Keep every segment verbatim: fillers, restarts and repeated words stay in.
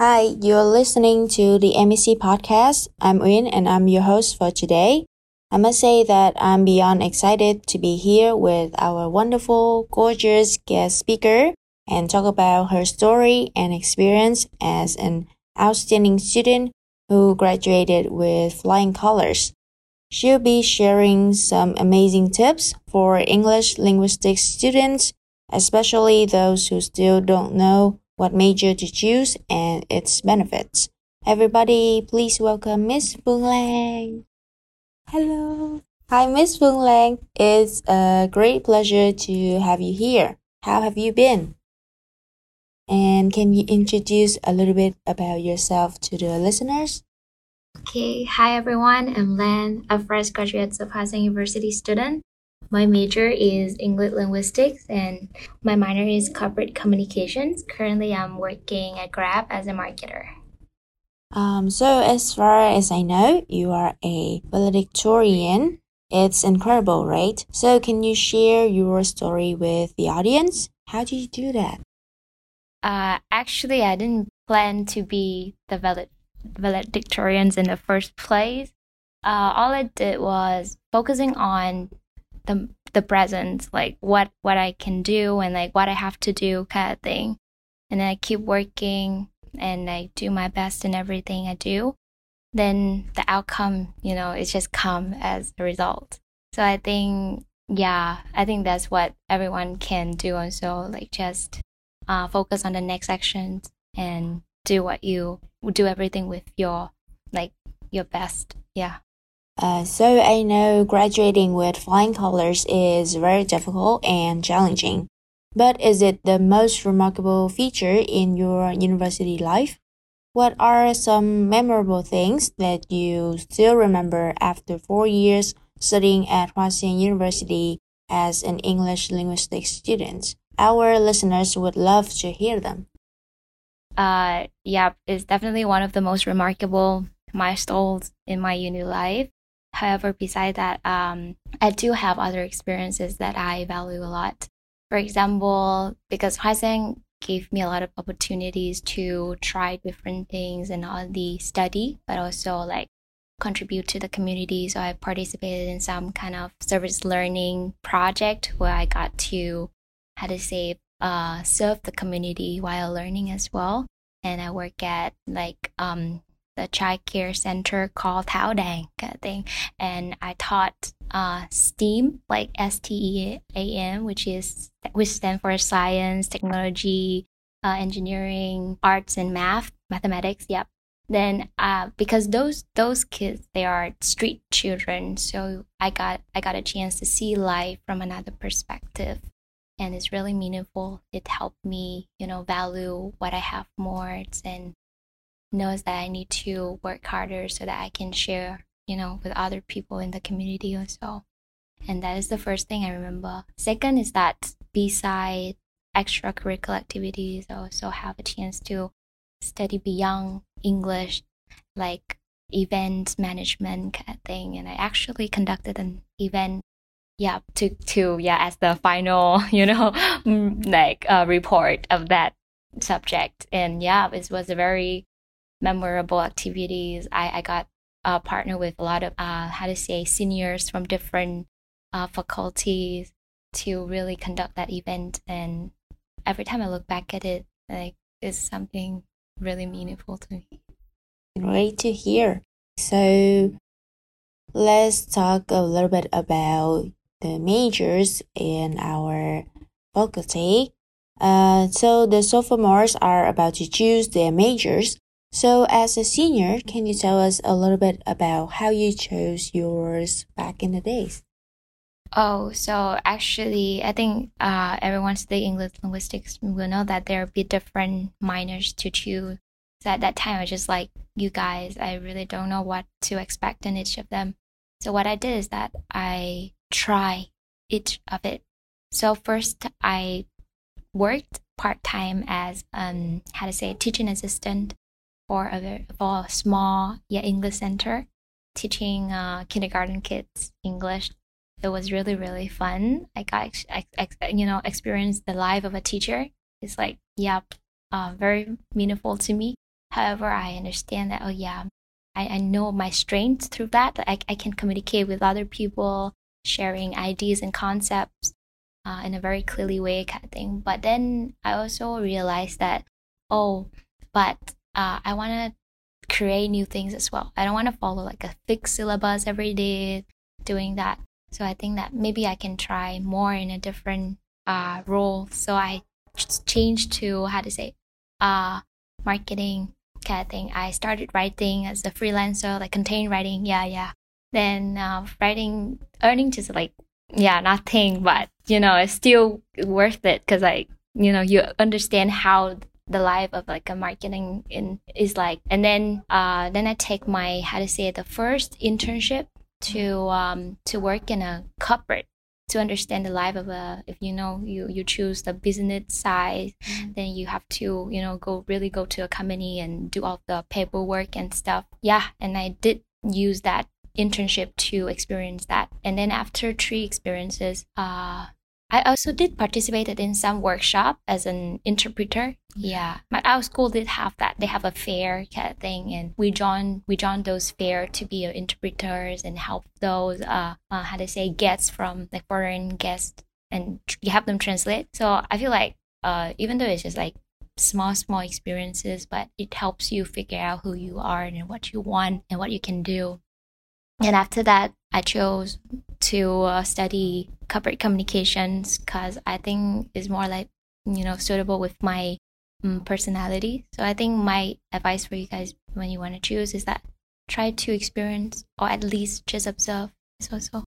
Hi, you're listening to the M E C Podcast. I'm Nguyen and I'm your host for today. I must say that I'm beyond excited to be here with our wonderful, gorgeous guest speaker and talk about her story and experience as an outstanding student who graduated with flying colors. She'll be sharing some amazing tips for English linguistics students, especially those who still don't know what major to choose and its benefits. Everybody, please welcome Miss Phuong Lang. Hello. Hi, Miss Phuong Lang. It's a great pleasure to have you here. How have you been? And can you introduce a little bit about yourself to the listeners? Okay. Hi, everyone. I'm Len, a fresh graduate of HaSung University student. My major is English Linguistics and my minor is Corporate Communications. Currently, I'm working at Grab as a marketer. Um, so, as far as I know, you are a valedictorian. It's incredible, right? So, can you share your story with the audience? How do you do that? Uh, actually, I didn't plan to be the valed- valedictorians in the first place. Uh, all I did was focusing on the the present, like what what I can do and like what I have to do kind of thing, and then I keep working and I do my best in everything I do. Then the outcome, you know, it just come as a result. So I think, yeah, I think that's what everyone can do. And so like just uh, focus on the next actions and do what you do everything with your like your best, yeah. Uh, so I know graduating with flying colors is very difficult and challenging, but is it the most remarkable feature in your university life? What are some memorable things that you still remember after four years studying at Hoa Sen University as an English linguistics student? Our listeners would love to hear them. Uh, yeah, it's definitely one of the most remarkable milestones in my uni life. However, besides that, um, I do have other experiences that I value a lot. For example, because HaSung gave me a lot of opportunities to try different things and all the study, but also like contribute to the community. So I participated in some kind of service learning project where I got to, how to say, uh, serve the community while learning as well. And I work at like um. the child care center called Tao Dan kind of thing, and I taught uh, STEAM, like S T E A M, which is which stands for science, technology, uh, engineering, arts, and math, mathematics. Yep. Then, uh, because those those kids, they are street children, so I got I got a chance to see life from another perspective, and it's really meaningful. It helped me, you know, value what I have more and knows that I need to work harder so that I can share, you know, with other people in the community also. And that is the first thing I remember. Second is that beside extracurricular activities, I also have a chance to study beyond English, like event management kind of thing. And I actually conducted an event, yeah, to, to yeah, as the final, you know, like uh, report of that subject. And yeah, it was a very memorable activities. I, I got uh, partnered with a lot of, uh, how to say, seniors from different uh, faculties to really conduct that event. And every time I look back at it, like it's something really meaningful to me. Great to hear. So let's talk a little bit about the majors in our faculty. Uh, so the sophomores are about to choose their majors. So as a senior, can you tell us a little bit about how you chose yours back in the days? Oh, so actually, I think uh, everyone studying English linguistics will know that there will be different minors to choose. So at that time, I was just like, you guys, I really don't know what to expect in each of them. So what I did is that I try each of it. So first, I worked part-time as, um, how to say, teaching assistant. For a, very, for a small yeah, English center, teaching uh, kindergarten kids English. It was really, really fun. I got, ex, ex, you know, experienced the life of a teacher. It's like, yeah, uh, very meaningful to me. However, I understand that, oh yeah, I, I know my strengths through that, that I, I can communicate with other people, sharing ideas and concepts uh, in a very clearly way kind of thing. But then I also realized that, oh, but uh, I want to create new things as well. I don't want to follow like a fixed syllabus every day doing that. So I think that maybe I can try more in a different uh, role. So I changed to, how to say, uh, marketing kind of thing. I started writing as a freelancer, like content writing. Yeah, yeah. Then uh, writing, earning just like, yeah, nothing. But, you know, it's still worth it because, like, you know, you understand how the life of like a marketing in is like. And then uh, then I take my, how to say, the first internship to um to work in a corporate, to understand the life of a, if you know you you choose the business side, mm-hmm. then you have to, you know, go really go to a company and do all the paperwork and stuff. Yeah, and I did use that internship to experience that. And then after three experiences, uh I also did participate in some workshop as an interpreter. Yeah. But our school did have that. They have a fair kind of thing. And we joined, we joined those fair to be interpreters and help those, uh, uh, how to say, guests from like foreign guests and tr- help them translate. So I feel like uh, even though it's just like small, small experiences, but it helps you figure out who you are and what you want and what you can do. And after that, I chose to uh, study corporate communications because I think it's more like, you know, suitable with my um, personality. So I think my advice for you guys when you want to choose is that try to experience or at least just observe. So, so.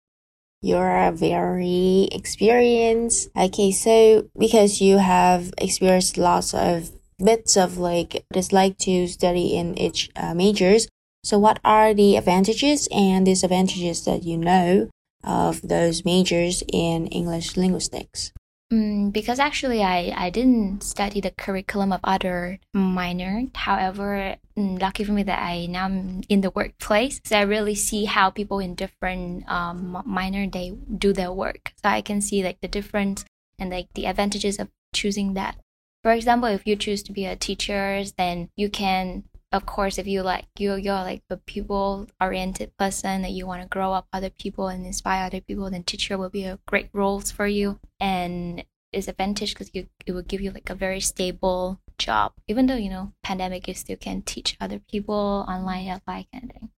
You're very experienced. Okay, so because you have experienced lots of bits of like dislike to study in each uh, majors, so what are the advantages and disadvantages that you know of those majors in English linguistics? Mm, because actually I, I didn't study the curriculum of other minor. However, lucky for me that I now am in the workplace. So I really see how people in different um, minor, they do their work. So I can see like the difference and like the advantages of choosing that. For example, if you choose to be a teacher, then you can... Of course, if you like, you, you're like a people-oriented person that you want to grow up other people and inspire other people, then teacher will be a great role for you. And it's an advantage because you, it will give you like a very stable job. Even though, you know, pandemic, you still can teach other people online, online kind of thing.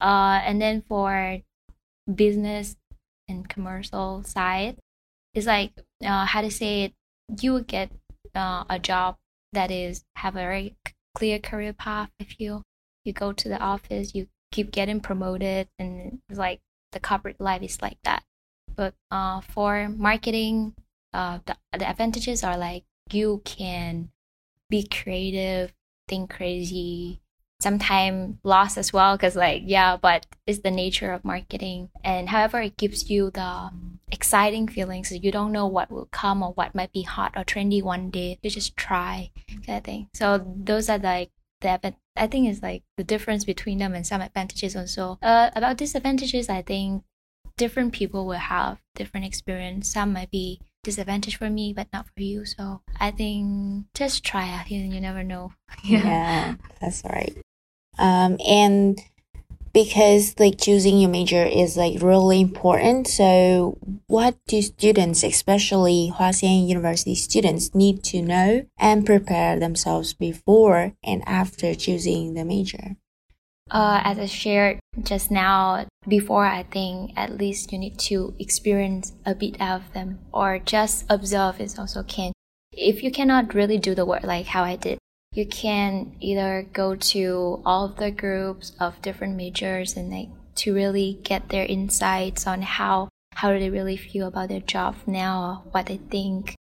Uh, and then for business and commercial side, it's like, uh, how to say it, you will get uh, a job that is, have a very clear career path. If you you go to the office, you keep getting promoted, and it's like the corporate life is like that. But uh, for marketing, uh, the, the advantages are like you can be creative, think crazy, sometimes lost as well, because like, yeah, but it's the nature of marketing. And however, it gives you the exciting feelings. You don't know what will come or what might be hot or trendy one day. You just try kind of thing. So those are like the, I think it's like the difference between them and some advantages also. Uh, about disadvantages, I think different people will have different experience. Some might be disadvantage for me, but not for you. So I think just try out. You, you never know. Yeah. Yeah, that's right. Um, and because like choosing your major is like really important. So what do students, especially Hoa Sen University students, need to know and prepare themselves before and after choosing the major? Uh, as I shared just now, before, I think at least you need to experience a bit of them, or just observe is also can. If you cannot really do the work like how I did, you can either go to all of the groups of different majors and like to really get their insights on how how do they really feel about their job now, or what they think,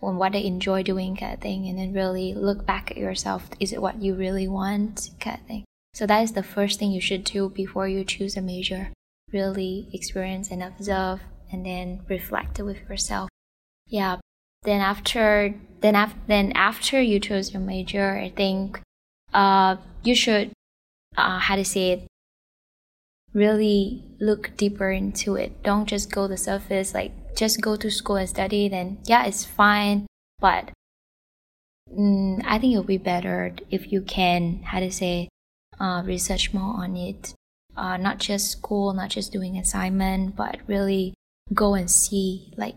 and what they enjoy doing kind of thing, and then really look back at yourself. Is it what you really want kind of thing? So that is the first thing you should do before you choose a major. Really experience and observe, and then reflect it with yourself. Yeah. Then after, then after, then after you choose your major, I think, uh, you should, uh, how to say it, really look deeper into it. Don't just go the surface, like just go to school and study. Then yeah, it's fine, but mm, I think it would be better if you can, how to say, uh, research more on it. Uh, not just school, not just doing assignment, but really go and see like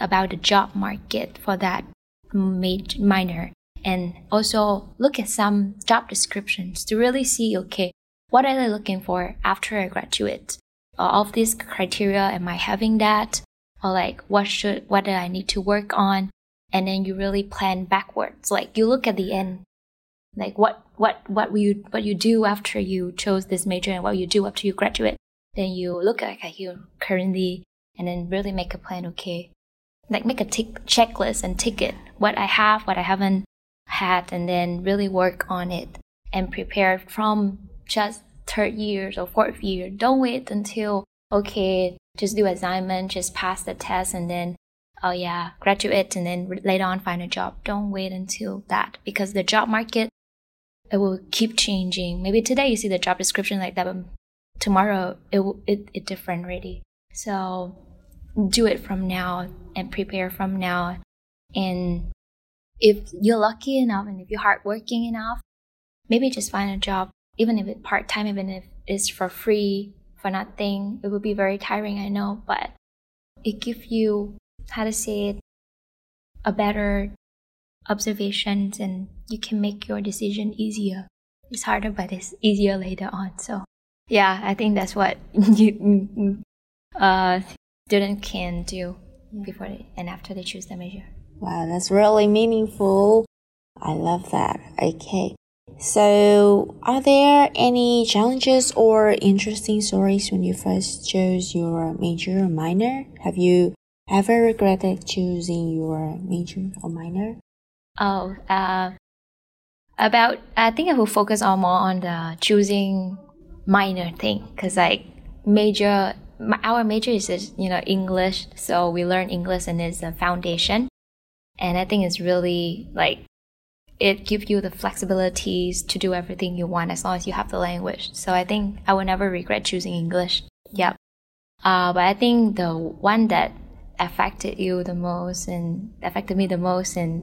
about the job market for that major minor. And also look at some job descriptions to really see, okay, what are they looking for after I graduate? Uh, of these criteria, am I having that? Or like, what should, what do I need to work on? And then you really plan backwards. Like you look at the end, like what, what, what will you, what you do after you chose this major and what you do after you graduate. Then you look at, at you currently and then really make a plan. Okay, like make a t- checklist and tick it. What I have, what I haven't had, and then really work on it and prepare from just third year or fourth year. Don't wait until, okay, just do assignment, just pass the test, and then, oh yeah, graduate, and then later on find a job. Don't wait until that, because the job market, it will keep changing. Maybe today you see the job description like that, but tomorrow it will, it, it different already. So do it from now and prepare from now. And if you're lucky enough and if you're hardworking enough, maybe just find a job, even if it's part-time, even if it's for free, for nothing. It would be very tiring, I know, but it gives you, how to say it, a better observations, and you can make your decision easier. It's harder, but it's easier later on. So yeah, I think that's what you uh, students can do before they, and after they choose the major. Wow, that's really meaningful. I love that. Okay. So, are there any challenges or interesting stories when you first chose your major or minor? Have you ever regretted choosing your major or minor? Oh, uh, about I think I will focus on more on the choosing minor thing, because like major, my, our major is just, you know, English, so we learn English and it's a foundation, and I think it's really like, it gives you the flexibilities to do everything you want as long as you have the language. So I think I will never regret choosing English. Yep. Uh, but I think the one that affected you the most and affected me the most and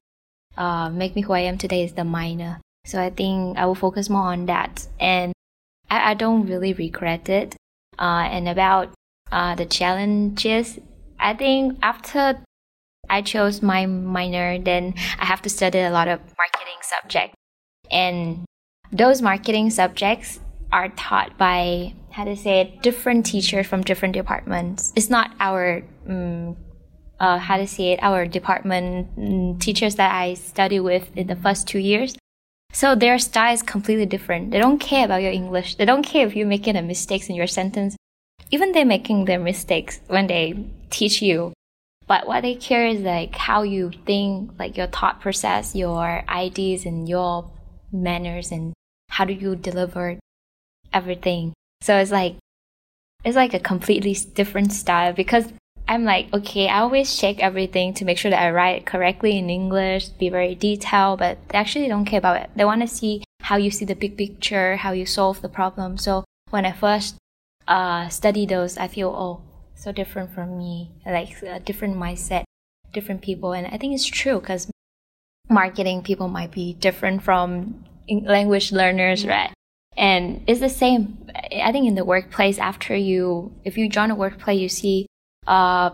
uh, make me who I am today is the minor. So I think I will focus more on that. And I, I don't really regret it. Uh, and about uh, the challenges, I think after I chose my minor, then I have to study a lot of marketing subjects. And those marketing subjects are taught by, how to say it, different teachers from different departments. It's not our, um, uh, how to say it, our department um, teachers that I study with in the first two years. So their style is completely different. They don't care about your English. They don't care if you're making a mistakes in your sentence. Even they're making their mistakes when they teach you. But what they care is like how you think, like your thought process, your ideas and your manners, and how do you deliver everything. So it's like, it's like a completely different style, because I'm like, okay, I always check everything to make sure that I write correctly in English, be very detailed, but they actually don't care about it. They want to see how you see the big picture, how you solve the problem. So when I first uh, study those, I feel, oh, so different from me, like a different mindset, different people. And I think it's true, because marketing people might be different from language learners, right? And it's the same, I think, in the workplace. After you, if you join a workplace, you see uh,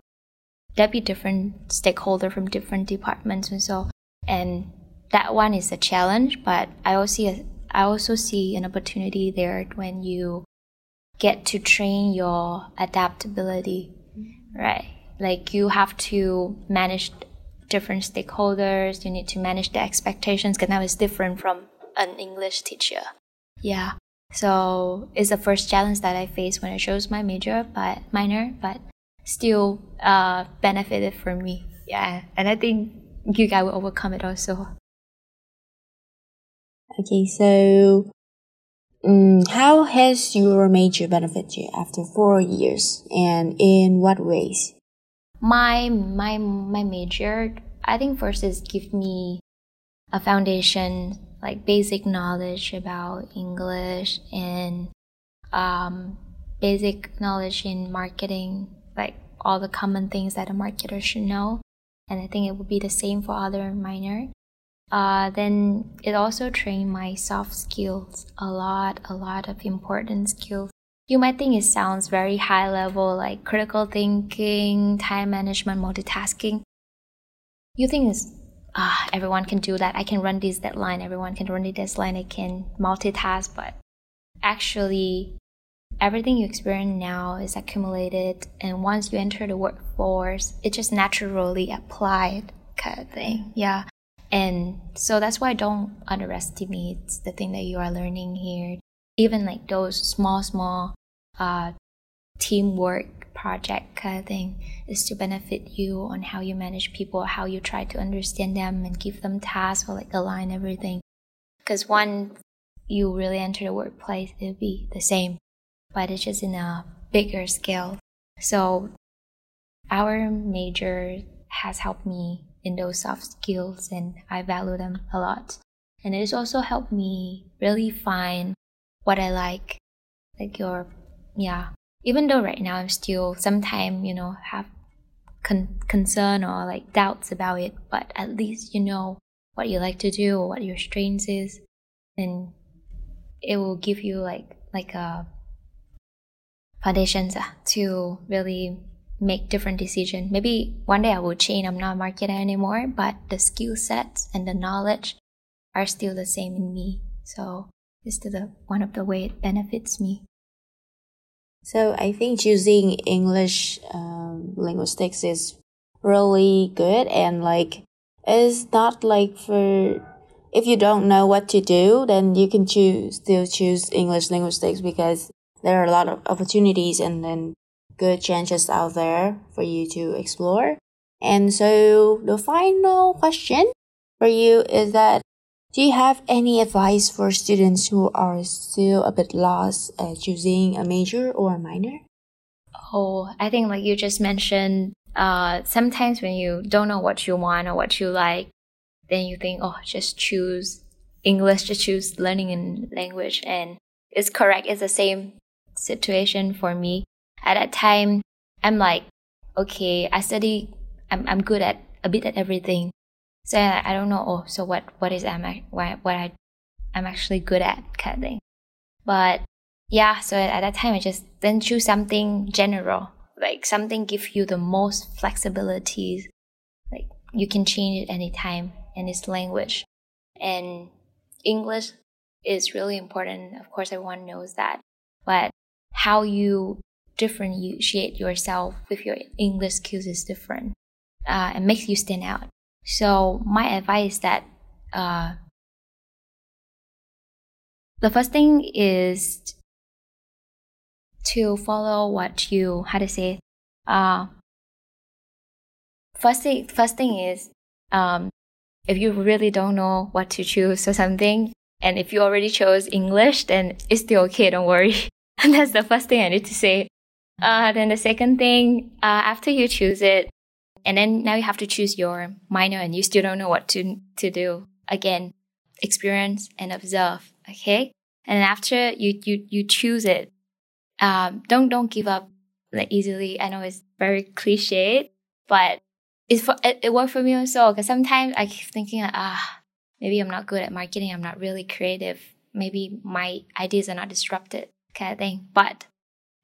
there'll be different stakeholders from different departments and so. And that one is a challenge, but I also see a, I also see an opportunity there when you get to train your adaptability, right? Like you have to manage different stakeholders. You need to manage the expectations, because now it's different from an English teacher. Yeah. So it's the first challenge that I faced when I chose my major, but minor, but still uh, benefited for me. Yeah. And I think you guys will overcome it also. Okay. So Mm, how has your major benefited you after four years, and in what ways? My my my major, I think first is give me a foundation, like basic knowledge about English and um, basic knowledge in marketing, like all the common things that a marketer should know. And I think it would be the same for other minor. Uh, then it also trained my soft skills, a lot, a lot of important skills. You might think it sounds very high level, like critical thinking, time management, multitasking. You think it's, ah, everyone can do that. I can run this deadline. Everyone can run this deadline. I can multitask. But actually, everything you experience now is accumulated. And once you enter the workforce, it just naturally applied kind of thing. Yeah. And so that's why don't underestimate the thing that you are learning here. Even like those small, small uh, teamwork project kind of thing is to benefit you on how you manage people, how you try to understand them and give them tasks or like align everything. Because once you really enter the workplace, it'll be the same, but it's just in a bigger scale. So our major has helped me in those soft skills, and I value them a lot. And it has also helped me really find what I like, like your, yeah. Even though right now I'm still sometimes, you know, have con- concern or like doubts about it, but at least you know what you like to do or what your strengths is, and it will give you like like a foundations to really make different decisions. Maybe one day I will change. I'm not a marketer anymore, but the skill sets and the knowledge are still the same in me. So this is the one of the way it benefits me. So I think choosing English um, linguistics is really good, and like it's not like for if you don't know what to do, then you can choose still choose English linguistics because there are a lot of opportunities and then good chances out there for you to explore. And so the final question for you is that, do you have any advice for students who are still a bit lost at choosing a major or a minor? Oh, I think like you just mentioned, uh, sometimes when you don't know what you want or what you like, then you think, oh, just choose English, just choose learning in language. And it's correct. It's the same situation for me. At that time, I'm like, okay, I study, I'm I'm good at a bit at everything. So I don't know. Oh, so what? What is I'm what what I I'm actually good at kind of thing. But yeah, so at that time I just then choose something general, like something give you the most flexibilities, like you can change it anytime, and it's language, and English is really important. Of course, everyone knows that, but how you differentiate yourself with your English skills is different. Uh, it makes you stand out. So my advice is that uh, the first thing is to follow what you, how to say it. Uh, first, thing, first thing is um, if you really don't know what to choose or something, and if you already chose English, then it's still okay, don't worry. And that's the first thing I need to say. Uh, then the second thing, uh, after you choose it, and then now you have to choose your minor and you still don't know what to to do. Again, experience and observe, okay? And after you you, you choose it, um, don't don't give up like easily. I know it's very cliched, but it's for, it, it worked for me also, because sometimes I keep thinking, like, ah, maybe I'm not good at marketing, I'm not really creative, maybe my ideas are not disrupted kind of thing. But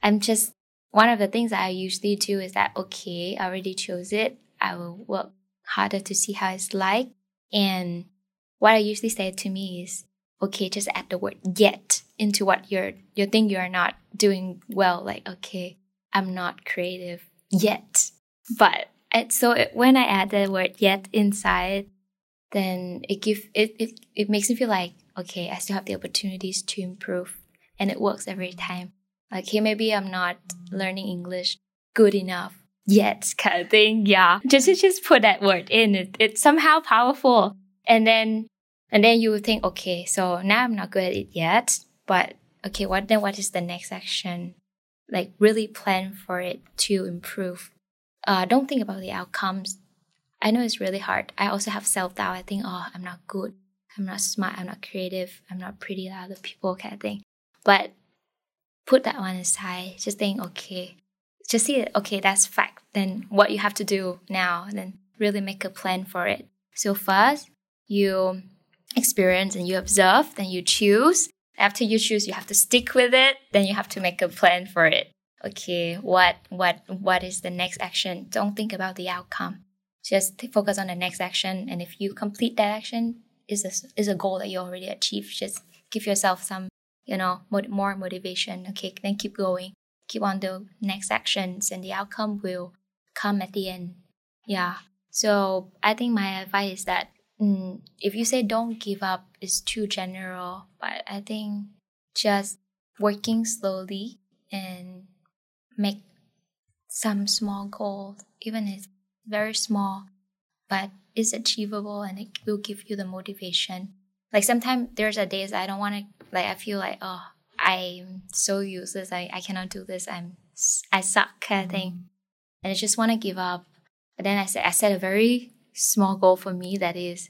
I'm just, one of the things that I usually do is that, okay, I already chose it. I will work harder to see how it's like. And what I usually say to me is, okay, just add the word yet into what you're, you think you're not doing well. Like, okay, I'm not creative yet. But and so it, when I add the word yet inside, then it give it, it it makes me feel like, okay, I still have the opportunities to improve. And it works every time. Like, hey, maybe I'm not learning English good enough yet, kind of thing. Yeah, just just put that word in. It, it's somehow powerful. And then and then you think, okay, so now I'm not good at it yet. But okay, what then? What is the next action? Like, really plan for it to improve. Uh, don't think about the outcomes. I know it's really hard. I also have self-doubt. I think, oh, I'm not good. I'm not smart. I'm not creative. I'm not pretty like other people, kind of thing. But put that one aside. Just think, okay, just see it. Okay, that's fact. Then what you have to do now, and then really make a plan for it. So first, you experience and you observe, then you choose. After you choose, you have to stick with it. Then you have to make a plan for it. Okay, what what what is the next action? Don't think about the outcome. Just focus on the next action. And if you complete that action, is a, is a goal that you already achieved. Just give yourself some, you know, more motivation. Okay, then keep going. Keep on the next actions and the outcome will come at the end. Yeah. So I think my advice is that mm, if you say don't give up, it's too general. But I think just working slowly and make some small goals, even if very small, but it's achievable and it will give you the motivation. Like sometimes there's a days I don't want to, like I feel like, oh, I'm so useless. I, I cannot do this. I'm, I suck kind of thing. And I just want to give up. But then I said, I set a very small goal for me that is,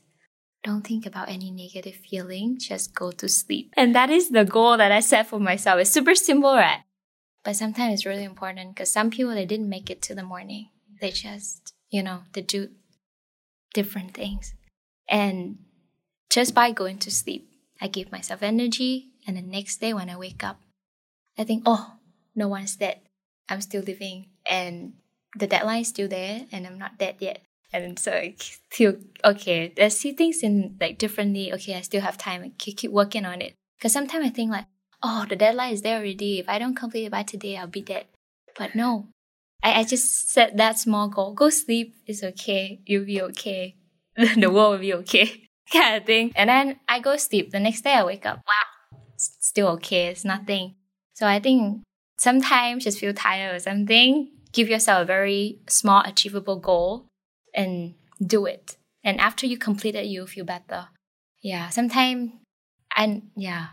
don't think about any negative feeling. Just go to sleep. And that is the goal that I set for myself. It's super simple, right? But sometimes it's really important because some people, they didn't make it to the morning. They just, you know, they do different things. And just by going to sleep, I give myself energy. And the next day when I wake up, I think, oh, no one's dead. I'm still living. And the deadline is still there and I'm not dead yet. And so I still, okay, I see things in like differently. Okay, I still have time. I keep working on it. Because sometimes I think like, oh, the deadline is there already. If I don't complete it by today, I'll be dead. But no, I, I just set that small goal. Go sleep. It's okay. You'll be okay. The world will be okay. Kind of thing. And then I go sleep. The next day I wake up. Wow. It's still okay. It's nothing. So I think sometimes just feel tired or something. Give yourself a very small, achievable goal and do it. And after you complete it, you'll feel better. Yeah. Sometimes, and yeah.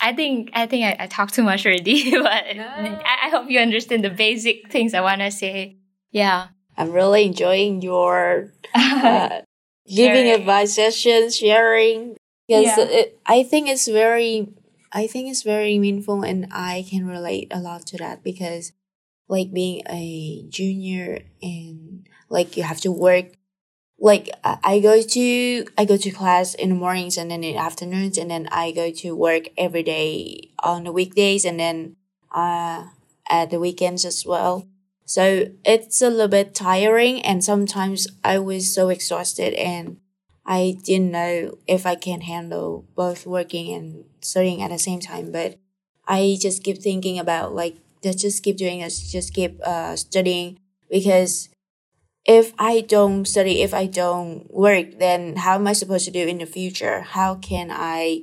I think I think I, I talked too much already, but no. I, I hope you understand the basic things I want to say. Yeah, I'm really enjoying your uh, giving advice sessions, sharing. Yes, yeah. it, I think it's very, I think it's very meaningful, and I can relate a lot to that because, like being a junior and like you have to work. Like I go to I go to class in the mornings and then in the afternoons, and then I go to work every day on the weekdays and then uh at the weekends as well. So it's a little bit tiring, and sometimes I was so exhausted and I didn't know if I can handle both working and studying at the same time. But I just keep thinking about like let's just keep doing this, just keep uh studying, because if I don't study, if I don't work, then how am I supposed to do in the future? How can I,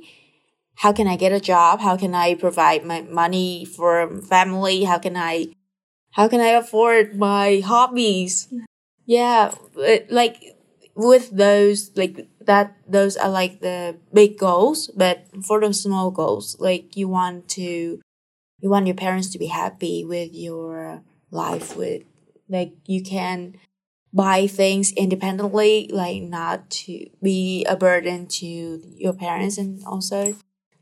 how can I get a job? How can I provide my money for family? How can I, how can I afford my hobbies? Yeah, it, like with those, like that, those are like the big goals, but for the small goals, like you want to, you want your parents to be happy with your life, with like you can buy things independently, like not to be a burden to your parents. And also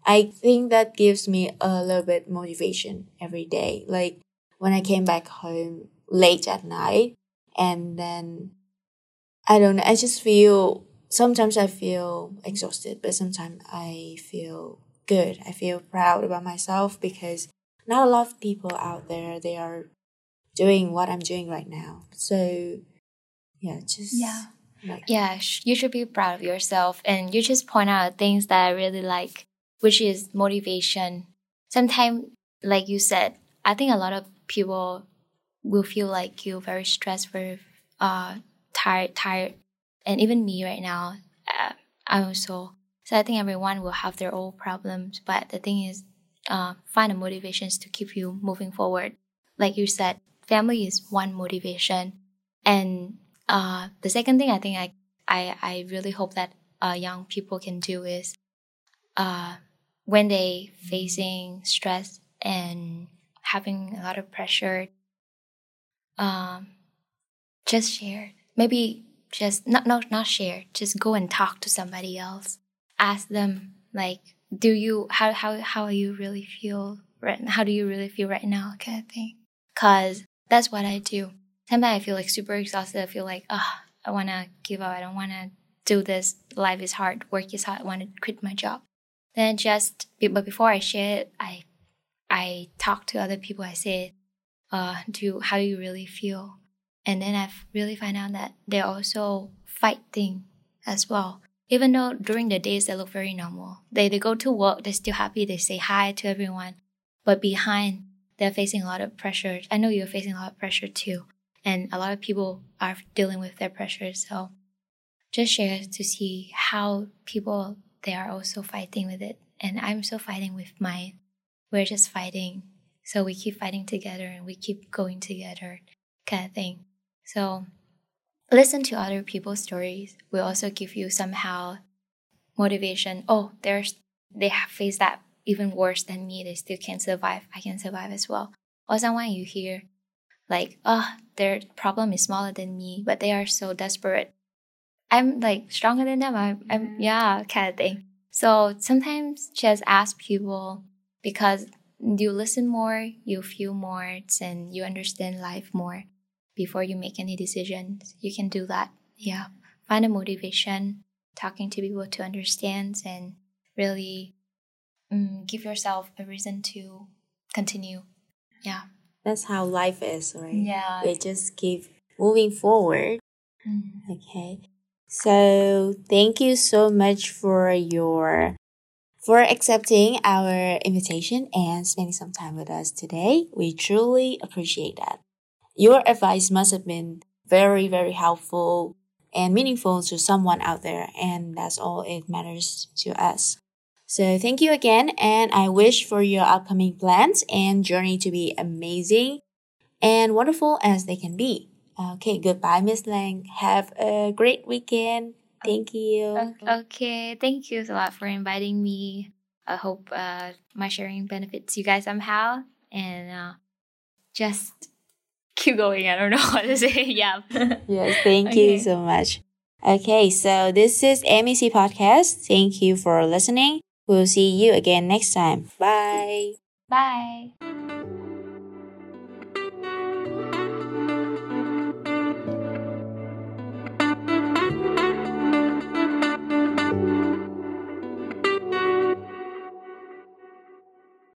I think that gives me a little bit motivation every day. Like when I came back home late at night, and then I don't know, I just feel sometimes I feel exhausted, but sometimes I feel good. I feel proud about myself because not a lot of people out there, they are doing what I'm doing right now. So Yeah, just yeah, like. yeah. You should be proud of yourself, and you just point out things that I really like, which is motivation. Sometimes, like you said, I think a lot of people will feel like you're very stressed, very uh tired, tired, and even me right now, uh, I also. So I think everyone will have their own problems, but the thing is, uh, find the motivations to keep you moving forward. Like you said, family is one motivation, and Uh, the second thing I think I, I, I really hope that uh, young people can do is uh, when they facing stress and having a lot of pressure, um, just share. Maybe just, not, not, not share, just go and talk to somebody else. Ask them, like, do you, how, how, how you really feel, right, how do you really feel right now kind of thing. Because that's what I do. Sometimes I feel like super exhausted. I feel like, oh, I want to give up. I don't want to do this, life is hard, work is hard, I want to quit my job. Then just, but before I share it, I I talk to other people, I say, uh, do how you really feel. And then I really find out that they're also fighting as well. Even though during the days they look very normal. They, they go to work, they're still happy, they say hi to everyone. But behind, they're facing a lot of pressure. I know you're facing a lot of pressure too. And a lot of people are dealing with their pressure. So just share to see how people, they are also fighting with it. And I'm still fighting with mine. We're just fighting. So we keep fighting together and we keep going together kind of thing. So listen to other people's stories will also give you somehow motivation. Oh, there's they have faced that even worse than me. They still can't survive. I can survive as well. Or someone you hear like, oh, their problem is smaller than me, but they are so desperate. I'm like stronger than them. I'm, I'm yeah, kind of thing. So sometimes just ask people because you listen more, you feel more, and you understand life more. Before you make any decisions, you can do that. Yeah. Find a motivation, talking to people to understand and really um, give yourself a reason to continue. Yeah. That's how life is, right? Yeah. We just keep moving forward. Mm-hmm. Okay. So thank you so much for your, for accepting our invitation and spending some time with us today. We truly appreciate that. Your advice must have been very, very helpful and meaningful to someone out there, and that's all it matters to us. So thank you again, and I wish for your upcoming plans and journey to be amazing and wonderful as they can be. Okay, goodbye, Miss Lang. Have a great weekend. Thank you. Okay, thank you a lot for inviting me. I hope uh, my sharing benefits you guys somehow, and uh, just... keep going. I don't know what to say. Yeah. Yes. Thank okay. you so much. Okay. So this is M E C Podcast. Thank you for listening. We'll see you again next time. Bye. Bye.